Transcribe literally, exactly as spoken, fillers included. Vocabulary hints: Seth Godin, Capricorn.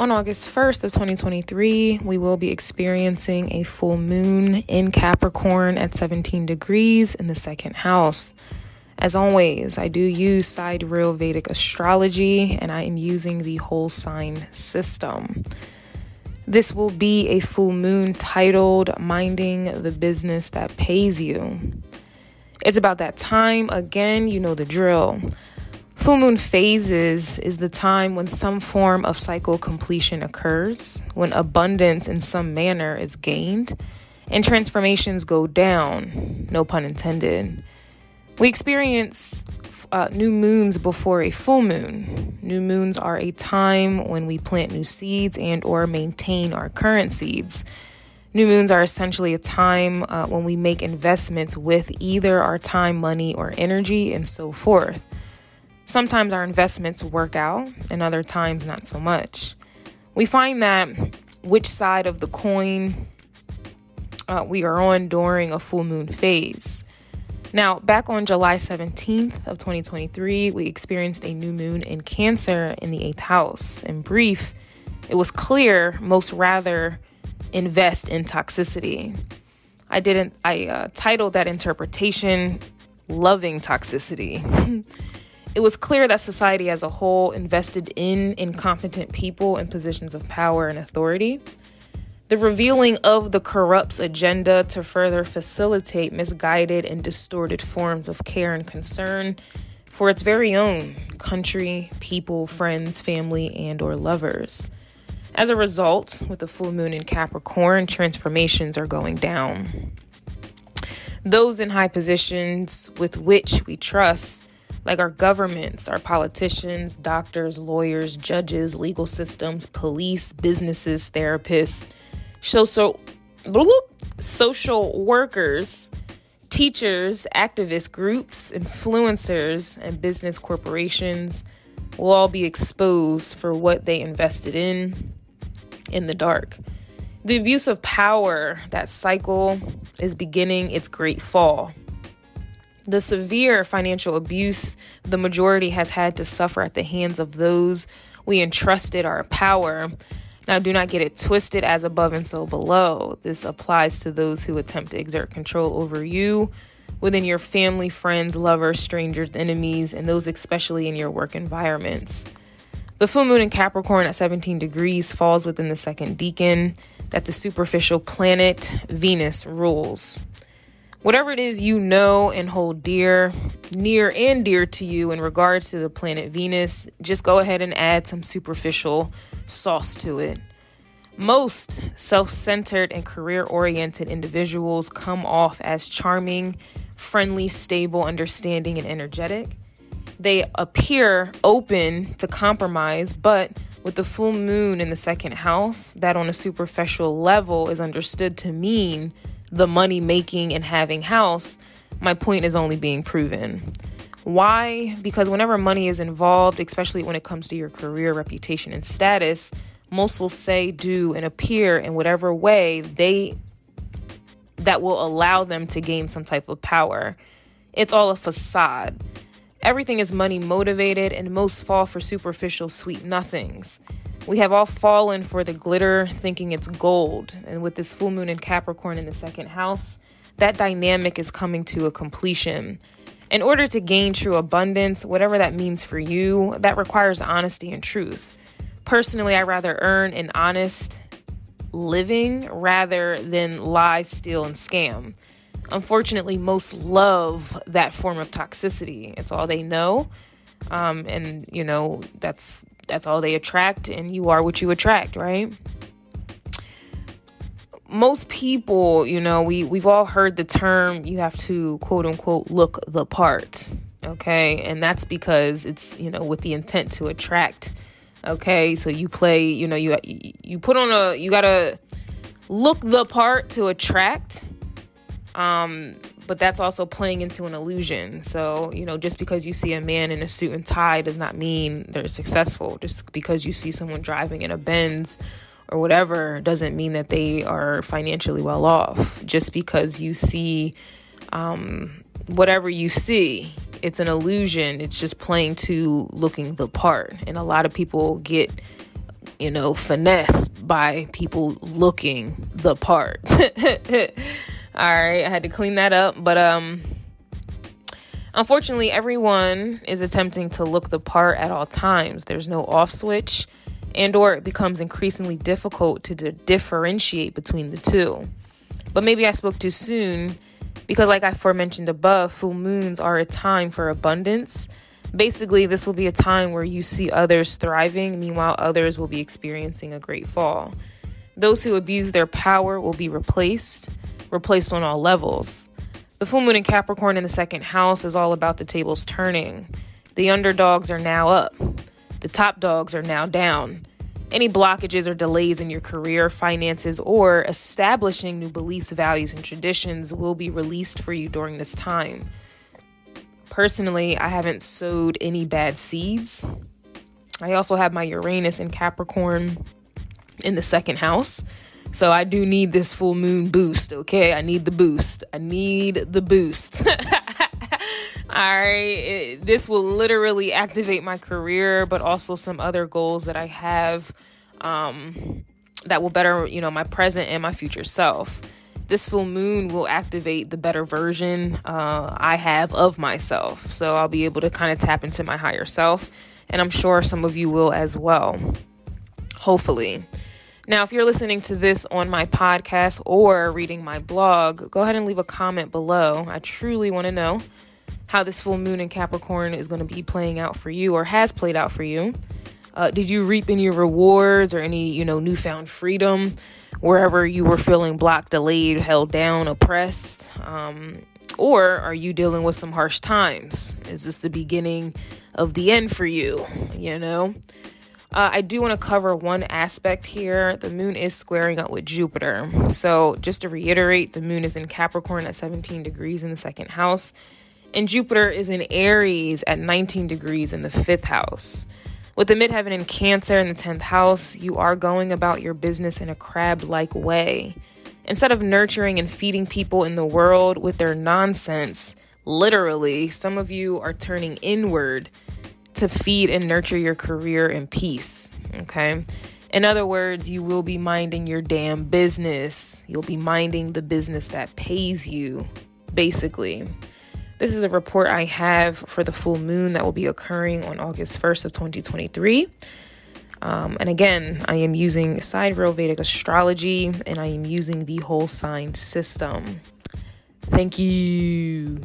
On August first of twenty twenty-three, we will be experiencing a full moon in Capricorn at seventeen degrees in the second house. As always, I do use sidereal Vedic astrology, and I am using the whole sign system. This will be a full moon titled Minding the Business That Pays You. It's about that time. Again, you know the drill. Full moon phases is the time when some form of cycle completion occurs, when abundance in some manner is gained, and transformations go down, no pun intended. We experience uh, new moons before a full moon. New moons are a time when we plant new seeds and or maintain our current seeds. New moons are essentially a time uh, when we make investments with either our time, money, or energy, and so forth. Sometimes our investments work out, and other times not so much. We find that which side of the coin uh, we are on during a full moon phase. Now, back on July seventeenth of twenty twenty-three, we experienced a new moon in Cancer in the eighth house. In brief, it was clear most rather invest in toxicity. I didn't, I uh, titled that interpretation, Loving Toxicity. It was clear that society as a whole invested in incompetent people in positions of power and authority. The revealing of the corrupt's agenda to further facilitate misguided and distorted forms of care and concern for its very own country, people, friends, family, and or lovers. As a result, with the full moon in Capricorn, transformations are going down. Those in high positions with which we trust, like our governments, our politicians, doctors, lawyers, judges, legal systems, police, businesses, therapists, So, so social workers, teachers, activist groups, influencers, and business corporations will all be exposed for what they invested in in the dark. The abuse of power, that cycle, is beginning its great fall. The severe financial abuse the majority has had to suffer at the hands of those we entrusted our power. Now, do not get it twisted as above and so below. This applies to those who attempt to exert control over you within your family, friends, lovers, strangers, enemies, and those especially in your work environments. The full moon in Capricorn at seventeen degrees falls within the second decan that the superficial planet Venus rules. Whatever it is you know and hold dear, near and dear to you in regards to the planet Venus, just go ahead and add some superficial sauce to it. Most self-centered and career-oriented individuals come off as charming, friendly, stable, understanding, and energetic. They appear open to compromise, but with the full moon in the second house, that on a superficial level is understood to mean the money making and having house, my point is only being proven. Why? Because whenever money is involved, especially when it comes to your career, reputation, and status, most will say, do, and appear in whatever way they that will allow them to gain some type of power. It's all a facade. Everything is money motivated, and most fall for superficial sweet nothings. We have all fallen for the glitter, thinking it's gold. And with this full moon in Capricorn in the second house, that dynamic is coming to a completion. In order to gain true abundance, whatever that means for you, that requires honesty and truth. Personally, I rather earn an honest living rather than lie, steal, and scam. Unfortunately, most love that form of toxicity. It's all they know. Um, and, you know, that's... That's all they attract, and you are what you attract, right? Most people, you know, we, we've all heard the term, you have to, quote unquote, look the part, okay? And that's because it's, you know, with the intent to attract, okay? So you play, you know, you you put on a, you gotta look the part to attract, um, but that's also playing into an illusion. So, you know, just because you see a man in a suit and tie does not mean they're successful. Just because you see someone driving in a Benz or whatever doesn't mean that they are financially well off. Just because you see um, whatever you see, it's an illusion. It's just playing to looking the part. And a lot of people get you know, finessed by people looking the part. All right, I had to clean that up, but um unfortunately, everyone is attempting to look the part at all times. There's no off switch, and or it becomes increasingly difficult to d- differentiate between the two. But maybe I spoke too soon, because like I aforementioned above, full moons are a time for abundance. Basically, this will be a time where you see others thriving, meanwhile others will be experiencing a great fall. Those who abuse their power will be replaced, replaced on all levels. The full moon in Capricorn in the second house is all about the tables turning. The underdogs are now up. The top dogs are now down. Any blockages or delays in your career, finances, or establishing new beliefs, values, and traditions will be released for you during this time. Personally, I haven't sowed any bad seeds. I also have my Uranus in Capricorn in the second house. So I do need this full moon boost, okay? I need the boost. I need the boost. All right. It, this will literally activate my career, but also some other goals that I have um, that will better, you know, my present and my future self. This full moon will activate the better version uh, I have of myself. So I'll be able to kind of tap into my higher self. And I'm sure some of you will as well. Hopefully. Now, if you're listening to this on my podcast or reading my blog, go ahead and leave a comment below. I truly want to know how this full moon in Capricorn is going to be playing out for you, or has played out for you. Uh, did you reap any rewards or any, you know, newfound freedom wherever you were feeling blocked, delayed, held down, oppressed? Um, or are you dealing with some harsh times? Is this the beginning of the end for you? You know? Uh, I do want to cover one aspect here. The moon is squaring up with Jupiter. So just to reiterate, the moon is in Capricorn at seventeen degrees in the second house. And Jupiter is in Aries at nineteen degrees in the fifth house. With the midheaven in Cancer in the tenth house, you are going about your business in a crab-like way. Instead of nurturing and feeding people in the world with their nonsense, literally, some of you are turning inward to feed and nurture your career in peace, okay? In other words, you will be minding your damn business. You'll be minding the business that pays you, basically. This is the report I have for the full moon that will be occurring on August first of twenty twenty-three. Um, and again, I am using sidereal Vedic astrology, and I am using the whole sign system. Thank you.